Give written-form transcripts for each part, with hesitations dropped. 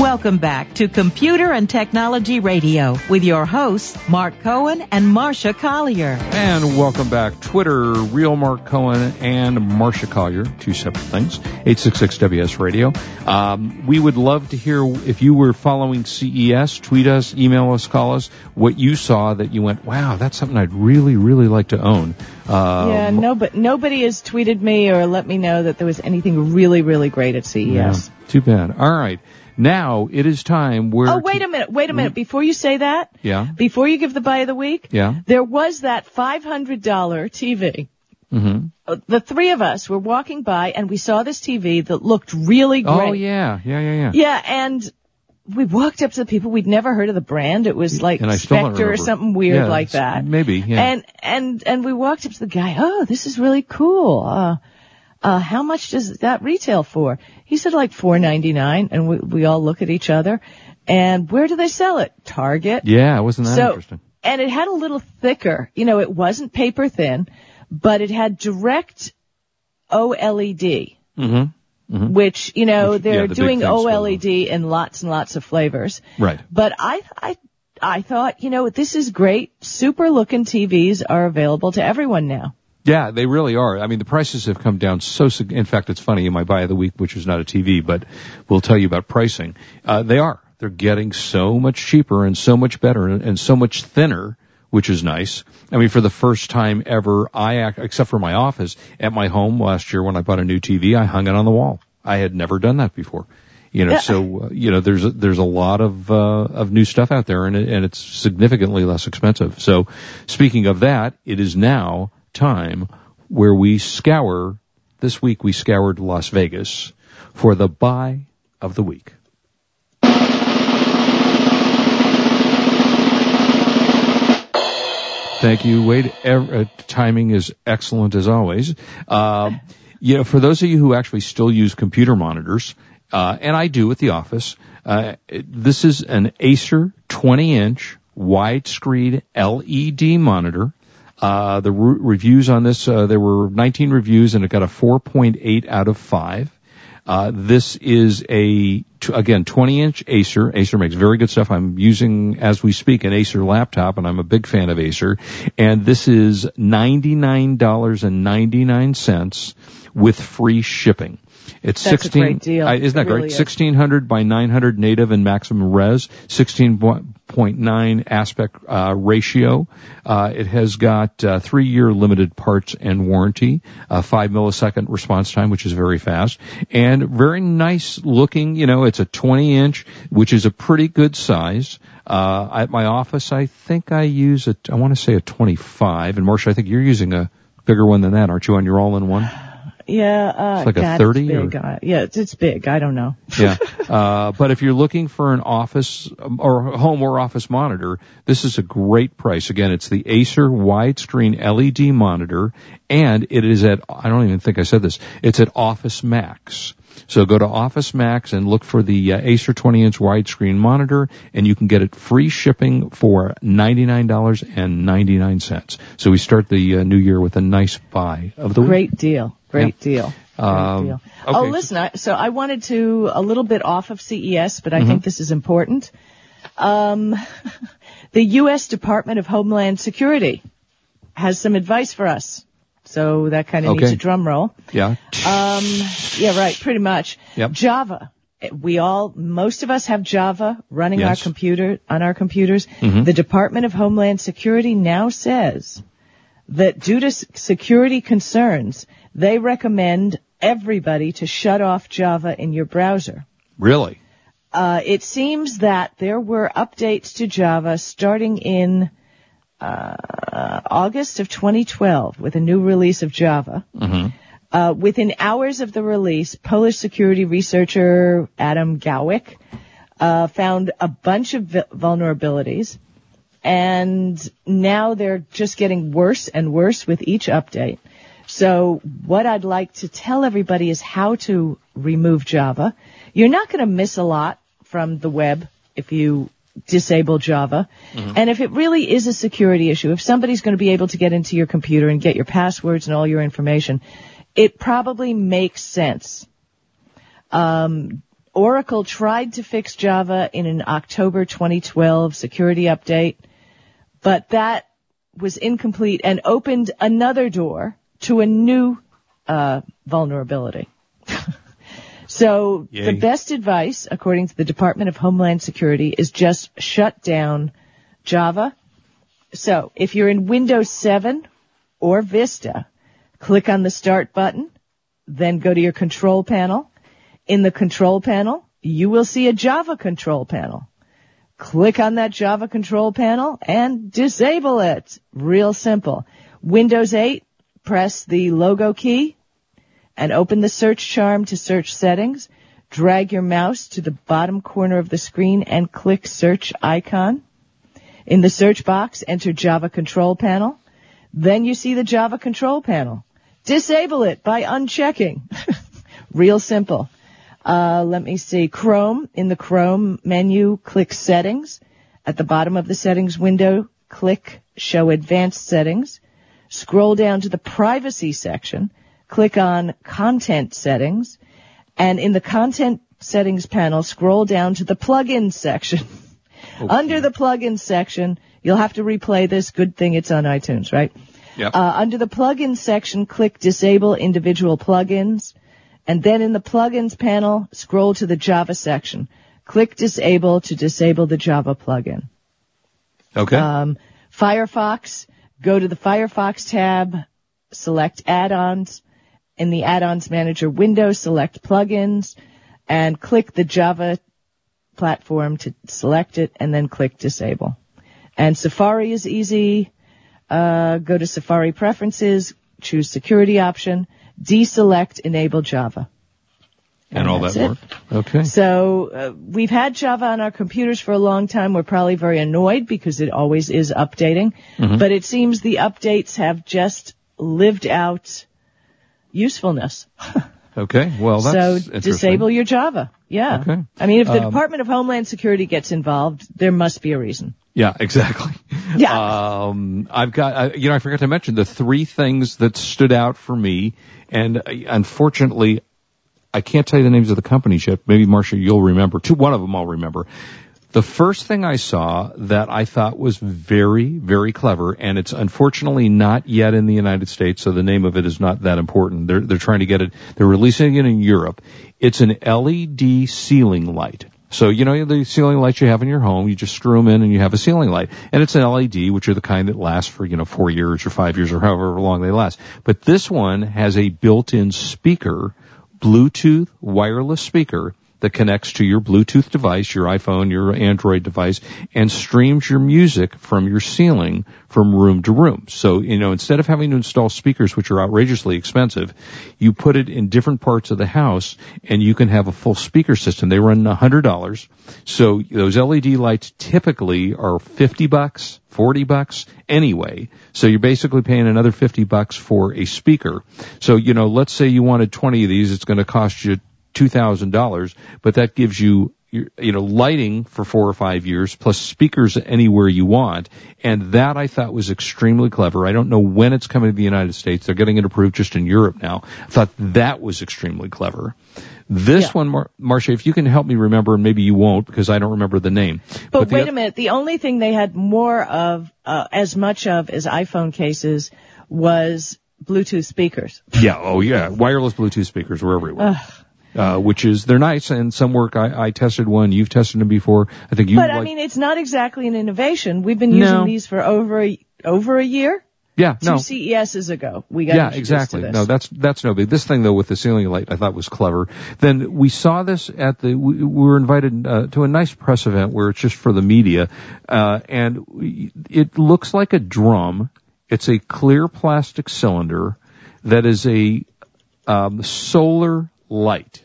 Welcome back to Computer and Technology Radio with your hosts, Mark Cohen and Marcia Collier. And welcome back. Twitter, real Mark Cohen and Marcia Collier, two separate things, 866-WS-Radio. We would love to hear, if you were following CES, tweet us, email us, call us, what you saw that you went, wow, that's something I'd really, really like to own. Yeah, nobody has tweeted me or let me know that there was anything really, really great at CES. Yeah, too bad. All right. Now it is time where... Wait a minute. Before you say that, before you give the buy of the week, there was that $500 TV. Mm-hmm. The three of us were walking by and we saw this TV that looked really great. Oh, yeah. Yeah, and we walked up to the people. We'd never heard of the brand. It was like Spectre or something weird like that. Maybe, And we walked up to the guy. Oh, this is really cool. How much does that retail for? He said like $4.99, and we all look at each other. And where do they sell it? Target. Yeah, wasn't that interesting? And it had a little thicker. You know, it wasn't paper thin, but it had direct OLED. Mm-hmm. Mm-hmm. Which, you know, they're doing OLED in lots and lots of flavors. Right. But I thought, you know, this is great. Super looking TVs are available to everyone now. Yeah, they really are. I mean, the prices have come down so significantly. In fact, it's funny, in my buy of the week, which is not a TV, but we'll tell you about pricing. They're getting so much cheaper and so much better and so much thinner, which is nice. I mean, for the first time ever, except for my office, at my home last year when I bought a new TV, I hung it on the wall. I had never done that before. You know, so, you know, there's a lot of new stuff out there, and it's significantly less expensive. So speaking of that, it is now time where we scour. This week we scoured Las Vegas for the buy of the week. Thank you, Wade. Timing is excellent as always. You know, for those of you who actually still use computer monitors, and I do at the office, this is an Acer 20-inch widescreen LED monitor. The reviews on this, there were 19 reviews, and it got a 4.8 out of 5. This is again, 20-inch Acer. Acer makes very good stuff. I'm using, as we speak, an Acer laptop, and I'm a big fan of Acer. And this is $99.99 with free shipping. That's 16, a great deal. Isn't that great? Really 1600 by 900 native and maximum res, 16.9 aspect ratio. It has got 3-year limited parts and warranty, 5-millisecond response time, which is very fast, and very nice looking. You know, it's a 20-inch, which is a pretty good size. At my office, I think I use I want to say a 25. And Marcia, I think you're using a bigger one than that, aren't you, on your all-in-one? Yeah, it's like a 30. Big, or? Yeah, it's big. I don't know. Yeah, but if you're looking for an office or home or office monitor, this is a great price. Again, it's the Acer widescreen LED monitor, and it is at, I don't even think I said this, it's at Office Max. So go to Office Max and look for the Acer 20-inch widescreen monitor, and you can get it free shipping for $99.99. So we start the new year with a nice buy of the week. Great deal. Great deal. Okay. Oh, listen, I wanted to a little bit off of CES, but I think this is important. The U.S. Department of Homeland Security has some advice for us. So that kind of needs a drum roll. Yeah. Yeah, right, pretty much. Yep. Java. Most of us have Java running our computers. Mm-hmm. The Department of Homeland Security now says that due to security concerns, they recommend everybody to shut off Java in your browser. Really? It seems that there were updates to Java starting in August of 2012 with a new release of Java. Mm-hmm. Within hours of the release, Polish security researcher Adam Gawick found a bunch of vulnerabilities, and now they're just getting worse and worse with each update. So what I'd like to tell everybody is how to remove Java. You're not going to miss a lot from the web if you disable Java. Mm-hmm. And if it really is a security issue, if somebody's going to be able to get into your computer and get your passwords and all your information, it probably makes sense. Oracle tried to fix Java in an October 2012 security update, but that was incomplete and opened another door to a new vulnerability. So the best advice, according to the Department of Homeland Security, is just shut down Java. So if you're in Windows 7 or Vista, click on the Start button, then go to your Control Panel. In the Control Panel, you will see a Java Control Panel. Click on that Java Control Panel and disable it. Real simple. Windows 8, press the logo key and open the search charm to search settings. Drag your mouse to the bottom corner of the screen and click search icon. In the search box, enter Java Control Panel. Then you see the Java Control Panel. Disable it by unchecking. Real simple. Let me see. Chrome. In the Chrome menu, click Settings. At the bottom of the Settings window, click Show Advanced Settings. Scroll down to the Privacy section. Click on Content Settings. And in the Content Settings panel, scroll down to the Plugins section. Okay. Under the Plugins section, you'll have to replay this. Good thing it's on iTunes, right? Yep. Under the Plugins section, click Disable Individual Plugins. And then in the Plugins panel, scroll to the Java section. Click Disable to disable the Java plugin. Okay. Firefox, go to the Firefox tab, select Add-ons. In the Add-ons Manager window, select Plugins, and click the Java platform to select it, and then click Disable. And Safari is easy. Go to Safari Preferences, choose Security option. Deselect enable Java. And all that work. Okay. So we've had Java on our computers for a long time. We're probably very annoyed because it always is updating. Mm-hmm. But it seems the updates have just lived out usefulness. Okay. Well, that's interesting. So disable your Java. Yeah. Okay. I mean, if the Department of Homeland Security gets involved, there must be a reason. Yeah, exactly. Yeah. I've got, I forgot to mention the three things that stood out for me. And unfortunately, I can't tell you the names of the companies yet. Maybe, Marcia, you'll remember. One of them I'll remember. The first thing I saw that I thought was very, very clever, and it's unfortunately not yet in the United States, so the name of it is not that important. They're trying to get it. They're releasing it in Europe. It's an LED ceiling light. So, you know, the ceiling lights you have in your home, you just screw them in and you have a ceiling light. And it's an LED, which are the kind that lasts for, 4 years or 5 years or however long they last. But this one has a built-in speaker, Bluetooth wireless speaker, that connects to your Bluetooth device, your iPhone, your Android device, and streams your music from your ceiling from room to room. So, instead of having to install speakers, which are outrageously expensive, you put it in different parts of the house, and you can have a full speaker system. They run $100. So those LED lights typically are $50, $40 anyway. So you're basically paying another $50 for a speaker. So, let's say you wanted 20 of these. It's going to cost you $2,000, but that gives you, lighting for 4 or 5 years, plus speakers anywhere you want. And that I thought was extremely clever. I don't know when it's coming to the United States. They're getting it approved just in Europe now. I thought that was extremely clever. This one, Marcia, if you can help me remember, and maybe you won't because I don't remember the name. But wait a minute. The only thing they had more of, as much of as iPhone cases, was Bluetooth speakers. Yeah. Oh, yeah. Wireless Bluetooth speakers were everywhere. Which is, they're nice, and some work. I tested one. You've tested them before. I think you. But I mean, it's not exactly an innovation. We've been using these for over a year. Yeah, no. 2 CESs ago, we got introduced to this. No, that's no big. This thing though with the ceiling light, I thought was clever. Then we saw this at we were invited to a nice press event where it's just for the media, and it looks like a drum. It's a clear plastic cylinder that is a solar light.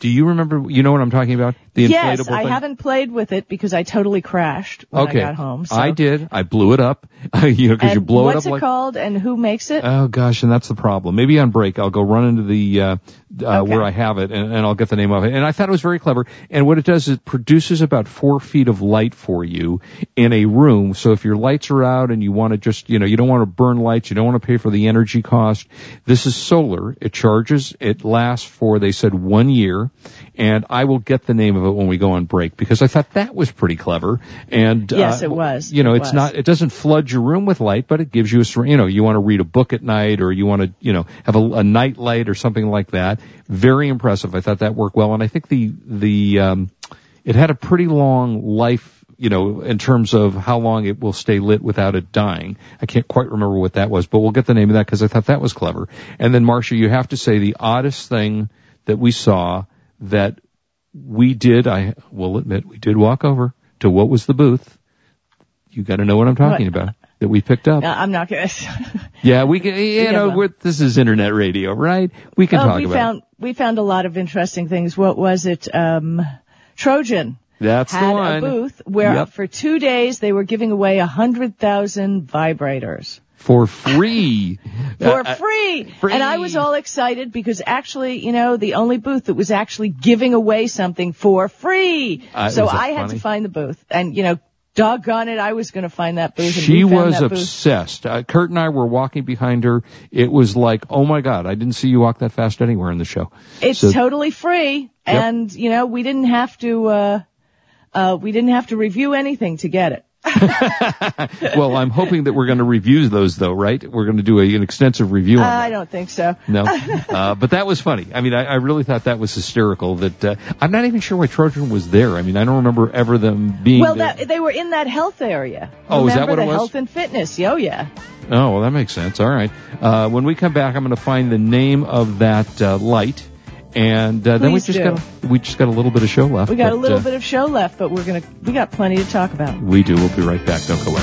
Do you remember? You know what I'm talking about? The inflatable thing? I haven't played with it because I totally crashed when I got home. So. I did. I blew it up. Because you blow it up. What's it called and who makes it? Oh, gosh, and that's the problem. Maybe on break I'll go run into the where I have it, and I'll get the name of it. And I thought it was very clever. And what it does is it produces about 4 feet of light for you in a room. So if your lights are out and you want to just, you don't want to burn lights, you don't want to pay for the energy cost, this is solar. It charges. It lasts for, they said, 1 year. And I will get the name of it when we go on break, because I thought that was pretty clever. And yes, it was. It doesn't flood your room with light, but it gives you a, you want to read a book at night, or you want to, have a night light or something like that. Very impressive. I thought that worked well, and I think the it had a pretty long life, in terms of how long it will stay lit without it dying. I can't quite remember what that was, but we'll get the name of that because I thought that was clever. And then, Marcia, you have to say the oddest thing that we saw that. We did, I will admit, we did walk over to what was the booth. You got to know what I'm talking about that we picked up. I'm not going to. Yeah, we can, this is internet radio, right? We can talk about it. We found a lot of interesting things. What was it? Trojan. That's the one. Had a booth where for 2 days they were giving away 100,000 vibrators. For free. For free. And I was all excited because actually, the only booth that was actually giving away something for free. So I had to find the booth. And, doggone it, I was going to find that booth. She was obsessed. Kurt and I were walking behind her. It was like, oh, my God, I didn't see you walk that fast anywhere in the show. It's totally free. Yep. And, we didn't have to review anything to get it. Well, I'm hoping that we're going to review those, though, right? We're going to do an extensive review on that. I don't think so. No. But that was funny. I mean, I really thought that was hysterical. That I'm not even sure why Trojan was there. I mean, I don't remember ever them being there. Well, they were in that health area. Oh, is that what it was? Health and fitness. Oh, yeah. Oh, well, that makes sense. All right. When we come back, I'm going to find the name of that light. And then we just got a little bit of show left. We got a little bit of show left, but we got plenty to talk about. We do. We'll be right back. Don't go away.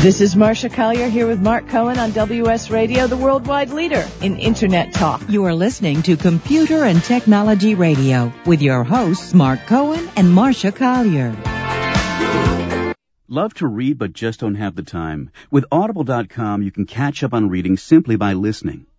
This is Marcia Collier here with Mark Cohen on WS Radio, the worldwide leader in Internet talk. You are listening to Computer and Technology Radio with your hosts, Mark Cohen and Marcia Collier. Love to read but just don't have the time? With Audible.com, you can catch up on reading simply by listening.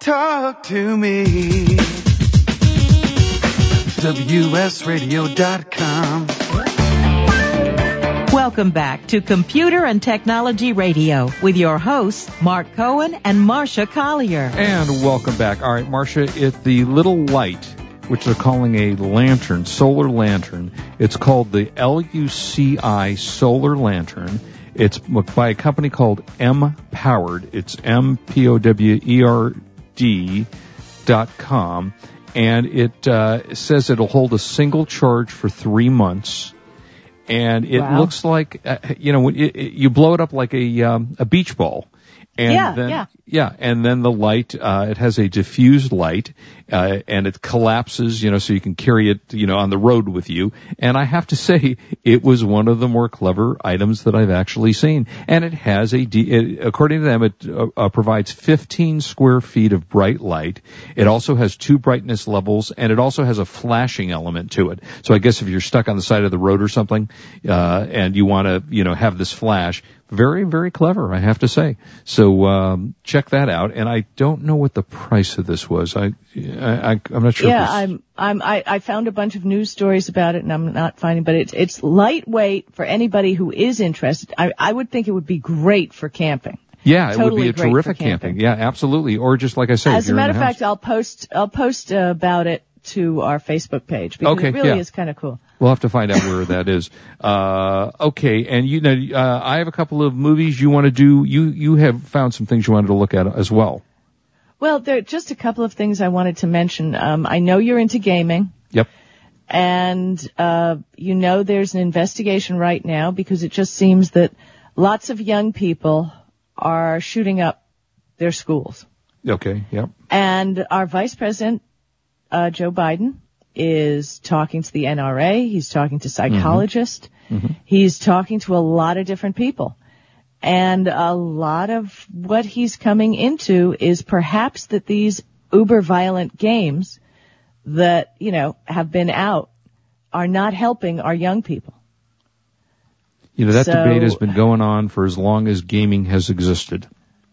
Talk to me. WSRadio.com. Welcome back to Computer and Technology Radio with your hosts, Mark Cohen and Marcia Collier. And welcome back. All right, Marcia, it's the little light, which they're calling a lantern, solar lantern. It's called the LUCI Solar Lantern. It's by a company called M-Powered. It's MPOWERD.com. And it says it'll hold a single charge for 3 months. And it looks like, you blow it up like a beach ball. And then the light, it has a diffused light, and it collapses, so you can carry it, on the road with you. And I have to say, it was one of the more clever items that I've actually seen. And it has according to them, it provides 15 square feet of bright light. It also has 2 brightness levels, and it also has a flashing element to it. So I guess if you're stuck on the side of the road or something, and you want to, have this flash, very, very clever, I have to say. So check that out. And I don't know what the price of this was. I'm not sure. Yeah, I found a bunch of news stories about it, and I'm not finding. But it's lightweight for anybody who is interested. I would think it would be great for camping. Yeah, it would be a terrific camping. Yeah, absolutely. Or just like I said, as a matter of fact, I'll post about it to our Facebook page because it really is kind of cool. We'll have to find out where that is. Okay, and I have a couple of movies you want to do. You have found some things you wanted to look at as well. Well, there are just a couple of things I wanted to mention. I know you're into gaming. Yep. And there's an investigation right now because it just seems that lots of young people are shooting up their schools. Okay, yep. And our Vice President, Joe Biden, is talking to the NRA. He's talking to psychologists. Mm-hmm. He's talking to a lot of different people. And a lot of what he's coming into is perhaps that these uber-violent games that, have been out are not helping our young people. That debate has been going on for as long as gaming has existed.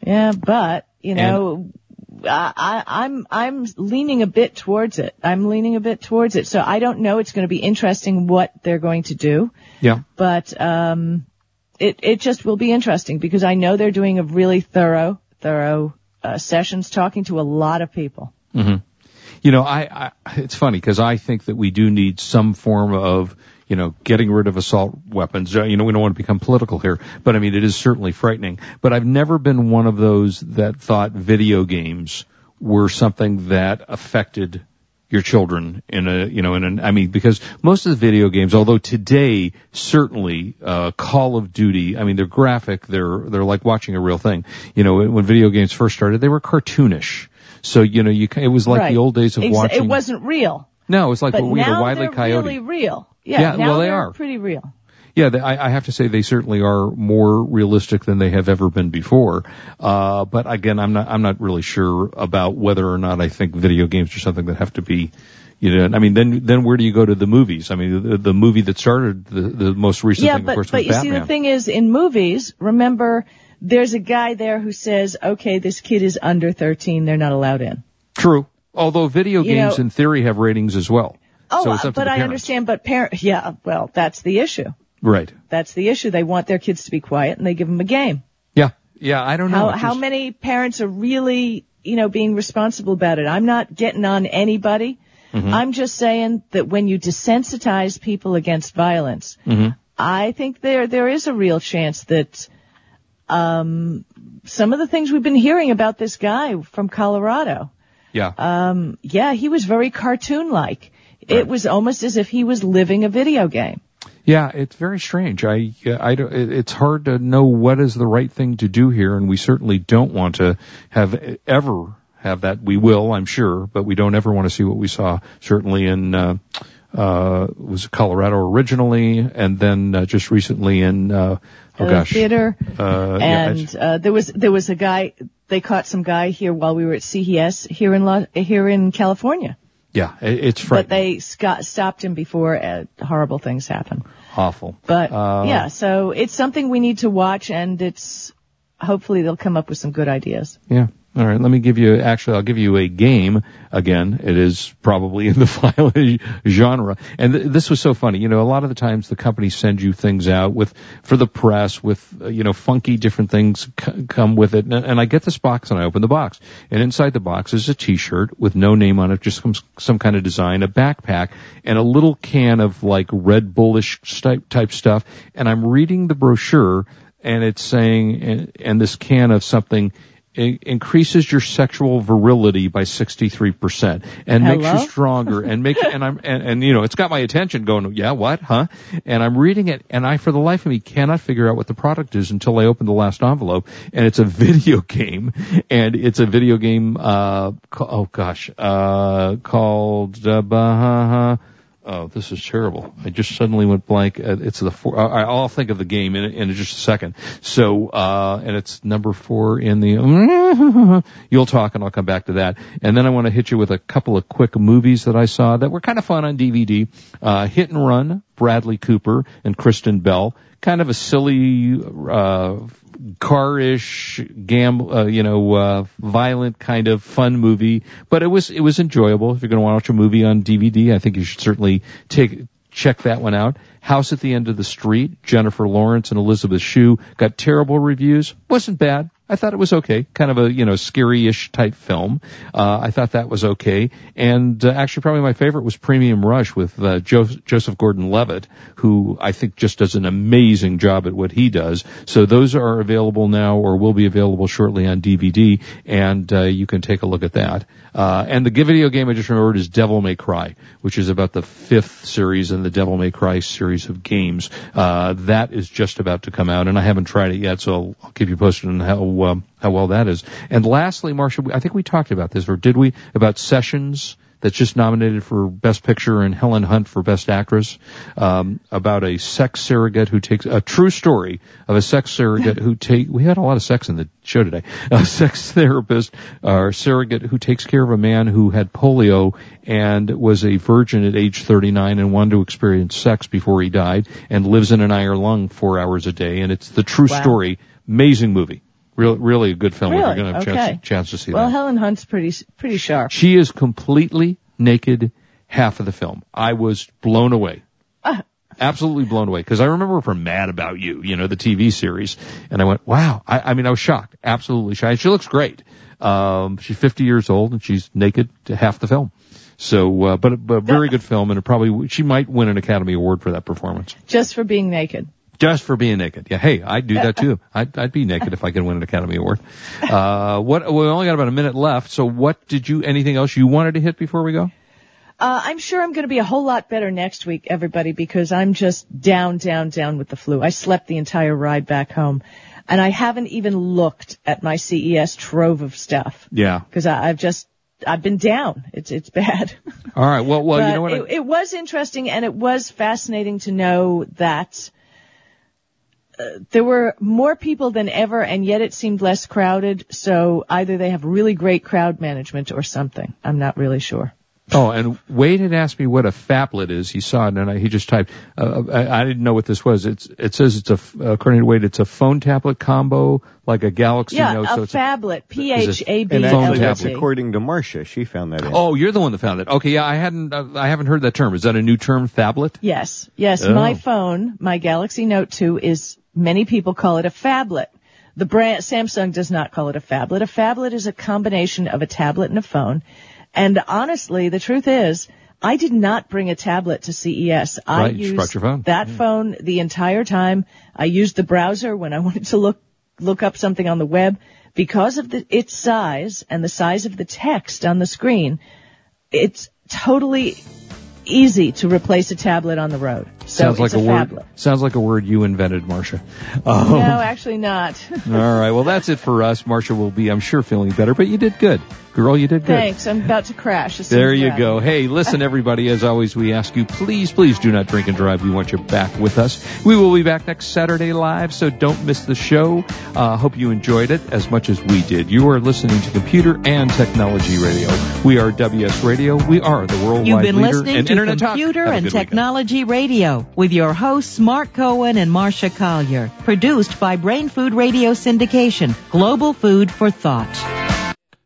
Yeah, but, I'm leaning a bit towards it. So I don't know. It's going to be interesting what they're going to do. Yeah. But it just will be interesting because I know they're doing a really thorough sessions talking to a lot of people. Mm-hmm. It's funny because I think that we do need some form of getting rid of assault weapons. We don't want to become political here, but I mean, it is certainly frightening. But I've never been one of those that thought video games were something that affected your children because most of the video games, although today certainly Call of Duty, I mean, they're graphic, they're like watching a real thing. When video games first started, they were cartoonish. So, it was like the old days of watching. It wasn't real. No, it's like Wile E. Coyote. But now they're really real. Yeah, now they are pretty real. Yeah, I have to say they certainly are more realistic than they have ever been before. But again, I'm not really sure about whether or not I think video games are something that have to be, then where do you go to the movies? I mean, the movie that started the most recent thing, of course, was Batman. Yeah, but the thing is, in movies, remember, there's a guy there who says, okay, this kid is under 13, they're not allowed in. True. Although video games, in theory, have ratings as well. Oh, so it's up to the parents. I understand, but that's the issue. Right. That's the issue. They want their kids to be quiet, and they give them a game. Yeah, I don't know. How many parents are really you know, being responsible about it. I'm not getting on anybody. Mm-hmm. I'm just saying that when you desensitize people against violence, mm-hmm. I think there is a real chance that some of the things we've been hearing about this guy from Colorado. Yeah. Yeah, he was very cartoon-like. Right. It was almost as if he was living a video game. Yeah, it's very strange. It's hard to know what is the right thing to do here, and we certainly don't want to ever have that. We will, I'm sure, but we don't ever want to see what we saw, certainly in was Colorado originally, and then just recently in theater. There was a guy. They caught some guy here while we were at CES here in California. Yeah, it's frightening. But they stopped him before horrible things happen. Awful. But yeah, so it's something we need to watch, and it's hopefully they'll come up with some good ideas. Yeah. All right, I'll give you a game again. It is probably in the violent genre. And this was so funny. You know, a lot of the times the companies send you things out for the press with, you know, funky different things come with it. And I get this box and I open the box. And inside the box is a t-shirt with no name on it, just some kind of design, a backpack, and a little can of like Red Bullish type stuff. And I'm reading the brochure and it's saying, and this can of something, increases your sexual virility by 63% and makes you stronger and you know, it's got my attention going, yeah, what, huh? And I'm reading it and I, for the life of me, cannot figure out what the product is until I open the last envelope, and it's a video game, called, oh, this is terrible. I just suddenly went blank. It's the four. I'll think of the game in just a second. So, and it's number 4 in the, you'll talk and I'll come back to that. And then I want to hit you with a couple of quick movies that I saw that were kind of fun on DVD. Hit and Run, Bradley Cooper and Kristen Bell. Kind of a silly, car-ish, violent kind of fun movie, but it was enjoyable. If you're going to watch a movie on DVD, I think you should certainly check that one out. House at the End of the Street, Jennifer Lawrence and Elizabeth Shue, got terrible reviews. Wasn't bad. I thought it was okay. Kind of a, you know, scary-ish type film. I thought that was okay. And actually probably my favorite was Premium Rush with Joseph Gordon-Levitt, who I think just does an amazing job at what he does. So those are available now or will be available shortly on DVD, and you can take a look at that. And the video game I just remembered is Devil May Cry, which is about the 5th series in the Devil May Cry series of games. That is just about to come out, and I haven't tried it yet, so I'll keep you posted on how well that is. And lastly, Marsha, I think we talked about this, or did we, about Sessions, that's just nominated for Best Picture and Helen Hunt for Best Actress, about a sex surrogate who takes, a true story of a sex surrogate we had a lot of sex in the show today, a sex therapist or surrogate who takes care of a man who had polio and was a virgin at age 39 and wanted to experience sex before he died and lives in an IR lung 4 hours a day. And it's the true story. Amazing movie. Really a good film. Really? If you're going to have a chance to see that. Well, Helen Hunt's pretty sharp. She is completely naked half of the film. I was blown away. Absolutely blown away. Because I remember from Mad About You, you know, the TV series. And I went, wow. I mean, I was shocked. Absolutely shocked. She looks great. She's 50 years old and she's naked to half the film. So, but a very good film, and she might win an Academy Award for that performance. Just for being naked. Just for being naked. Yeah, hey, I'd do that too. I'd be naked if I could win an Academy Award. We only got about a minute left, so anything else you wanted to hit before we go? I'm sure I'm gonna be a whole lot better next week, everybody, because I'm just down with the flu. I slept the entire ride back home. And I haven't even looked at my CES trove of stuff. Yeah. Because I've been down. It's bad. All right, well, you know what? It was interesting, and it was fascinating to know that there were more people than ever, and yet it seemed less crowded. So either they have really great crowd management or something. I'm not really sure. Oh, and Wade had asked me what a phablet is. He saw it, and he just typed. I didn't know what this was. It says it's according to Wade, it's a phone tablet combo, like a Galaxy Note. Yeah, a phablet. P-H-A-B-L-E-T. And actually, that's according to Marcia. She found that out. Oh, you're the one that found it. Okay, yeah, I haven't heard that term. Is that a new term, phablet? Yes. My phone, my Galaxy Note 2 is, many people call it a phablet. The brand Samsung does not call it a phablet. A phablet is a combination of a tablet and a phone. And honestly, the truth is, I did not bring a tablet to CES. I used that phone the entire time. I used the browser when I wanted to look up something on the web. Because of its size and the size of the text on the screen, it's totally easy to replace a tablet on the road. So sounds like a word. Sounds like a word you invented, Marcia. No, actually not. All right. Well, that's it for us. Marcia will be, I'm sure, feeling better. But you did good, girl. You did good. Thanks. I'm about to crash. There you go. Hey, listen, everybody. As always, we ask you, please, please do not drink and drive. We want you back with us. We will be back next Saturday live, so don't miss the show. Hope you enjoyed it as much as we did. You are listening to Computer and Technology Radio. We are WS Radio. We are the worldwide leader in internet talk. You've been listening to Computer and Technology Radio with your hosts Mark Cohen and Marcia Collier. Produced by Brain Food Radio Syndication, global food for thought.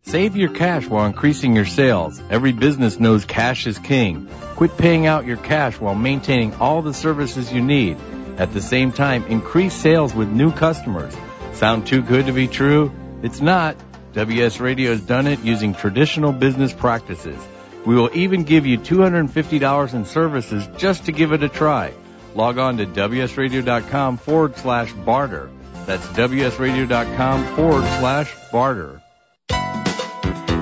Save your cash while increasing your sales. Every business knows cash is king. Quit paying out your cash while maintaining all the services you need. At the same time, increase sales with new customers. Sound too good to be true? It's not. WS Radio has done it using traditional business practices. We will even give you $250 in services just to give it a try. Log on to WSRadio.com/barter. That's WSRadio.com/barter.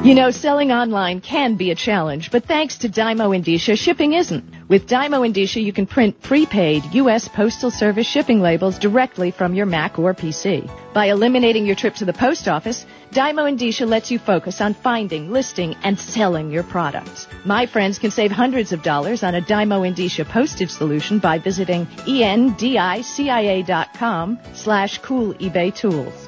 You know, selling online can be a challenge, but thanks to Dymo Endicia, shipping isn't. With Dymo Endicia, you can print prepaid U.S. Postal Service shipping labels directly from your Mac or PC. By eliminating your trip to the post office, Dymo Endicia lets you focus on finding, listing, and selling your products. My friends can save hundreds of dollars on a Dymo Endicia postage solution by visiting endicia.com/cool eBay tools.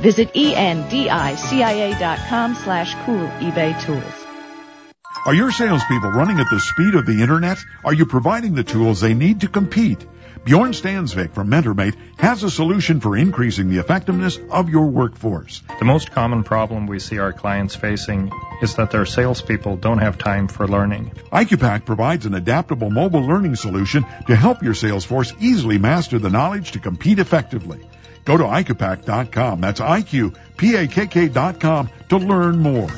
Visit endicia.com/cool eBay tools. Are your salespeople running at the speed of the internet? Are you providing the tools they need to compete? Bjorn Stansvik from MentorMate has a solution for increasing the effectiveness of your workforce. The most common problem we see our clients facing is that their salespeople don't have time for learning. IQPack provides an adaptable mobile learning solution to help your sales force easily master the knowledge to compete effectively. Go to IQPack.com. That's IQPAKK.com to learn more.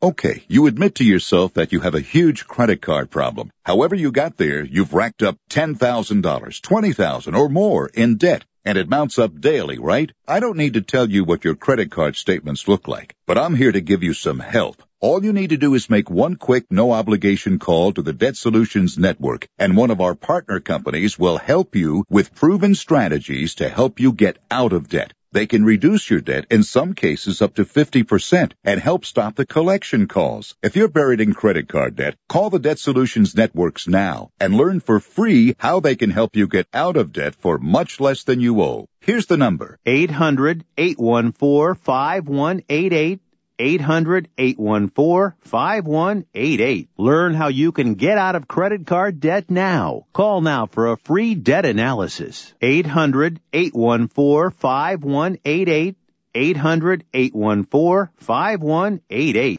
Okay, you admit to yourself that you have a huge credit card problem. However you got there, you've racked up $10,000, $20,000, or more in debt, and it mounts up daily, right? I don't need to tell you what your credit card statements look like, but I'm here to give you some help. All you need to do is make one quick, no-obligation call to the Debt Solutions Network, and one of our partner companies will help you with proven strategies to help you get out of debt. They can reduce your debt, in some cases up to 50%, and help stop the collection calls. If you're buried in credit card debt, call the Debt Solutions Networks now and learn for free how they can help you get out of debt for much less than you owe. Here's the number. 800-814-5188. 800-814-5188. Learn how you can get out of credit card debt now. Call now for a free debt analysis. 800-814-5188. 800-814-5188.